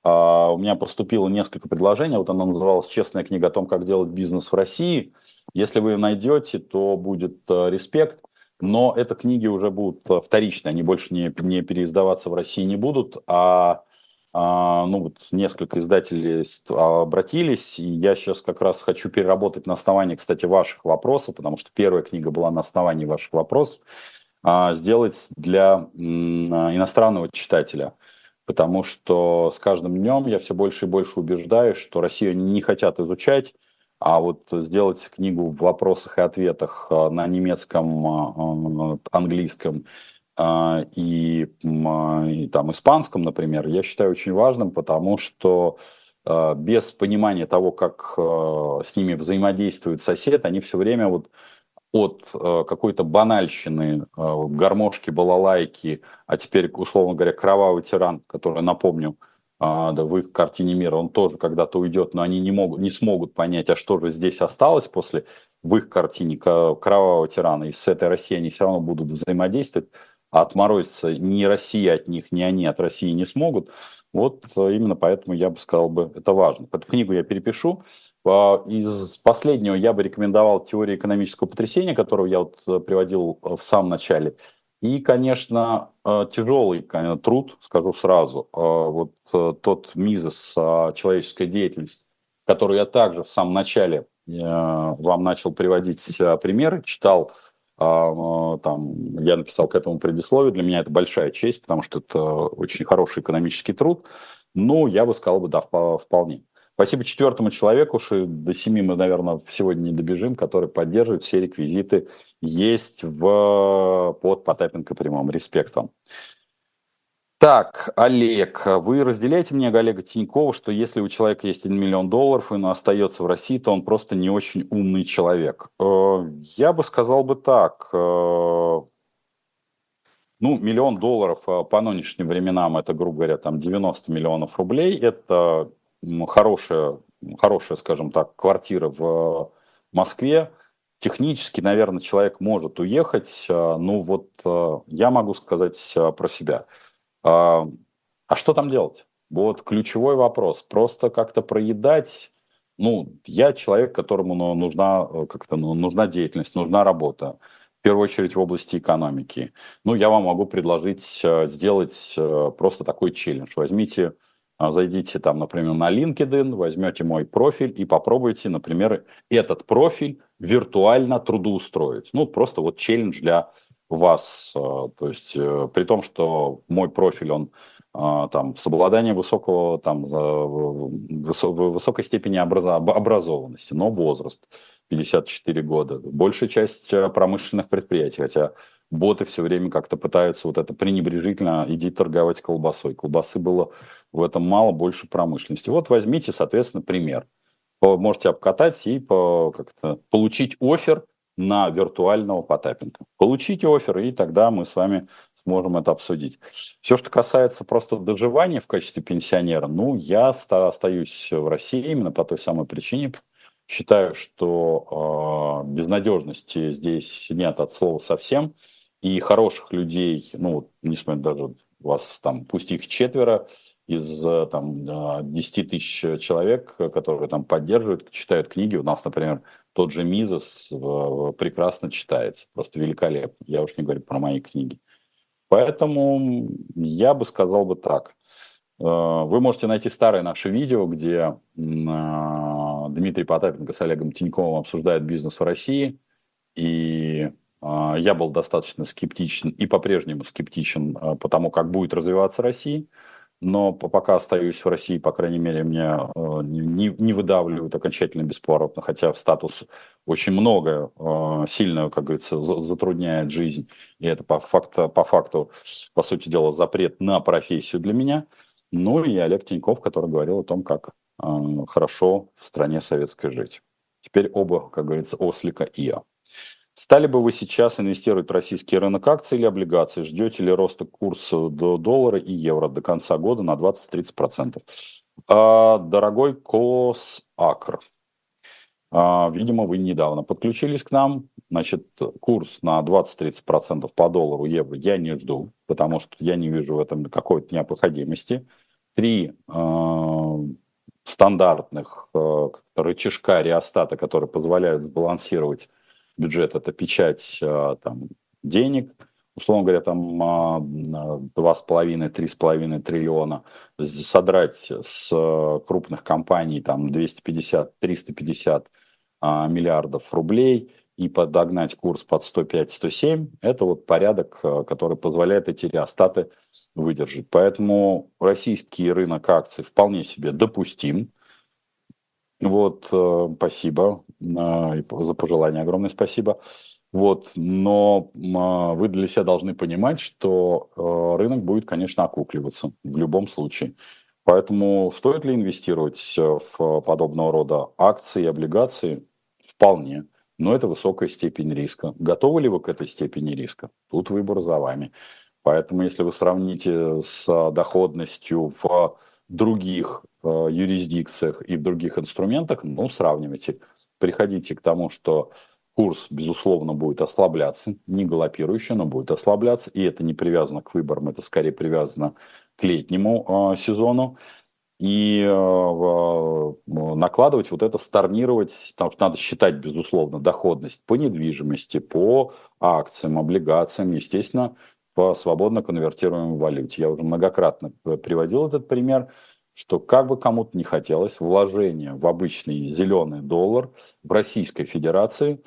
а, у меня поступило несколько предложений, вот она называлась «Честная книга о том, как делать бизнес в России». Если вы ее найдете, то будет а, респект, но это книги уже будут а, вторичные, они больше не, не переиздаваться в России не будут, а... Ну, вот несколько издателей обратились, и я сейчас как раз хочу переработать на основании, кстати, ваших вопросов, потому что первая книга была на основании ваших вопросов, сделать для иностранного читателя, потому что с каждым днем я все больше и больше убеждаюсь, что Россию не хотят изучать, а вот сделать книгу в вопросах и ответах на немецком, английском, И, и там испанском, например, я считаю очень важным, потому что без понимания того, как с ними взаимодействует сосед, они все время вот от какой-то банальщины, гармошки, балалайки, а теперь, условно говоря, кровавый тиран, который, напомню, в их картине мира, он тоже когда-то уйдет, но они не могут, не смогут понять, а что же здесь осталось после в их картине кровавого тирана, и с этой Россией они все равно будут взаимодействовать. А отморозиться ни Россия от них, ни они от России не смогут. Вот именно поэтому я бы сказал, бы, это важно. Эту книгу я перепишу. Из последнего я бы рекомендовал «Теорию экономического потрясения», которую я вот приводил в самом начале. И, конечно, тяжелый труд, скажу сразу, вот тот Мизес «Человеческая деятельность», который я также в самом начале вам начал приводить примеры, читал. Там, я написал к этому предисловие, для меня это большая честь, потому что это очень хороший экономический труд. Ну, я бы сказал, бы, да, вполне. Спасибо четвертому человеку, что до семи мы, наверное, сегодня не добежим, который поддерживает, все реквизиты есть в... под Потапенко-Прямом. Респект вам. Так, Олег, вы разделяете мнение Олега Тинькова, что если у человека есть один миллион долларов, и он остается в России, то он просто не очень умный человек. Я бы сказал бы так. Ну, миллион долларов по нынешним временам, это, грубо говоря, там девяносто миллионов рублей. Это хорошая, хорошая, скажем так, квартира в Москве. Технически, наверное, человек может уехать. Ну, вот я могу сказать про себя. А что там делать? Вот ключевой вопрос. Просто как-то проедать. Ну, я человек, которому нужна, как-то, нужна деятельность, нужна работа. В первую очередь в области экономики. Ну, я вам могу предложить сделать просто такой челлендж. Возьмите, зайдите там, например, на LinkedIn, возьмете мой профиль и попробуйте, например, этот профиль виртуально трудоустроить. Ну, просто вот челлендж для... вас, то есть при том, что мой профиль, он там с обладанием высокого, там, высокой степени образованности, но возраст пятьдесят четыре года, большая часть промышленных предприятий, хотя боты все время как-то пытаются вот это пренебрежительно, иди торговать колбасой, колбасы было в этом мало, больше промышленности. Вот возьмите, соответственно, пример, можете обкатать и как-то получить оффер на виртуального Потапенко. Получите оффер, и тогда мы с вами сможем это обсудить. Все, что касается просто доживания в качестве пенсионера, ну, я остаюсь в России именно по той самой причине. Считаю, что э, безнадежности здесь нет от слова совсем. И хороших людей, ну, несмотря даже вас там, пусть их четверо, из там, десяти тысяч человек, которые там поддерживают, читают книги. У нас, например, тот же Мизес прекрасно читается, просто великолепно. Я уж не говорю про мои книги. Поэтому я бы сказал бы так. Вы можете найти старые наши видео, где Дмитрий Потапенко с Олегом Тиньковым обсуждают бизнес в России. И я был достаточно скептичен и по-прежнему скептичен по тому, как будет развиваться Россия. но пока остаюсь в России, по крайней мере, меня не, не выдавливают окончательно бесповоротно, хотя статус очень много, сильно, как говорится, затрудняет жизнь. И это по факту, по факту, по сути дела, запрет на профессию для меня. Ну и Олег Тиньков, который говорил о том, как хорошо в стране советской жить. Теперь оба, как говорится, ослика и я. Стали бы вы сейчас инвестировать в российский рынок акций или облигаций? Ждете ли роста курса до доллара и евро до конца года на двадцать-тридцать процентов? А, дорогой Косакр, а, видимо, вы недавно подключились к нам. Значит, курс на двадцать-тридцать процентов по доллару, евро я не жду, потому что я не вижу в этом какой-то необходимости. Три а, стандартных а, рычажка реостата, которые позволяют сбалансировать бюджет, это печать там, денег, условно говоря, там два с половиной — три с половиной триллиона, содрать с крупных компаний там двести пятьдесят — триста пятьдесят миллиардов рублей и подогнать курс под сто пять — сто семь, это вот порядок, который позволяет эти реостаты выдержать. Поэтому российский рынок акций вполне себе допустим. Вот, спасибо за пожелание, огромное спасибо. Вот, но вы для себя должны понимать, что рынок будет, конечно, окукливаться в любом случае. Поэтому стоит ли инвестировать в подобного рода акции и облигации? Вполне, но это высокая степень риска. Готовы ли вы к этой степени риска? Тут выбор за вами. Поэтому если вы сравните с доходностью в других э, юрисдикциях и в других инструментах, ну, сравнивайте. Приходите к тому, что курс, безусловно, будет ослабляться, не галопирующий, но будет ослабляться, и это не привязано к выборам, это скорее привязано к летнему э, сезону. И э, накладывать вот это, сторнировать, потому что надо считать, безусловно, доходность по недвижимости, по акциям, облигациям, естественно, по свободно конвертируемой валюте. Я уже многократно приводил этот пример, что как бы кому-то не хотелось, вложение в обычный зеленый доллар в Российской Федерации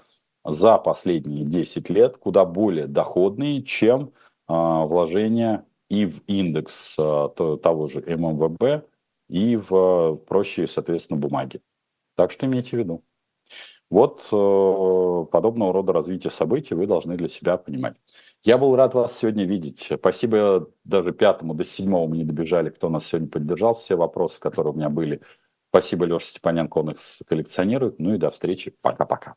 за последние десять лет куда более доходные, чем а, вложения и в индекс а, то, того же эм эм вэ бэ, и в а, прочие, соответственно, бумаги. Так что имейте в виду. Вот а, подобного рода развитие событий вы должны для себя понимать. Я был рад вас сегодня видеть. Спасибо даже пятому, до седьмого мы не добежали, кто нас сегодня поддержал. Все вопросы, которые у меня были. Спасибо, Леша Степаненко, он их коллекционирует. Ну и до встречи. Пока-пока.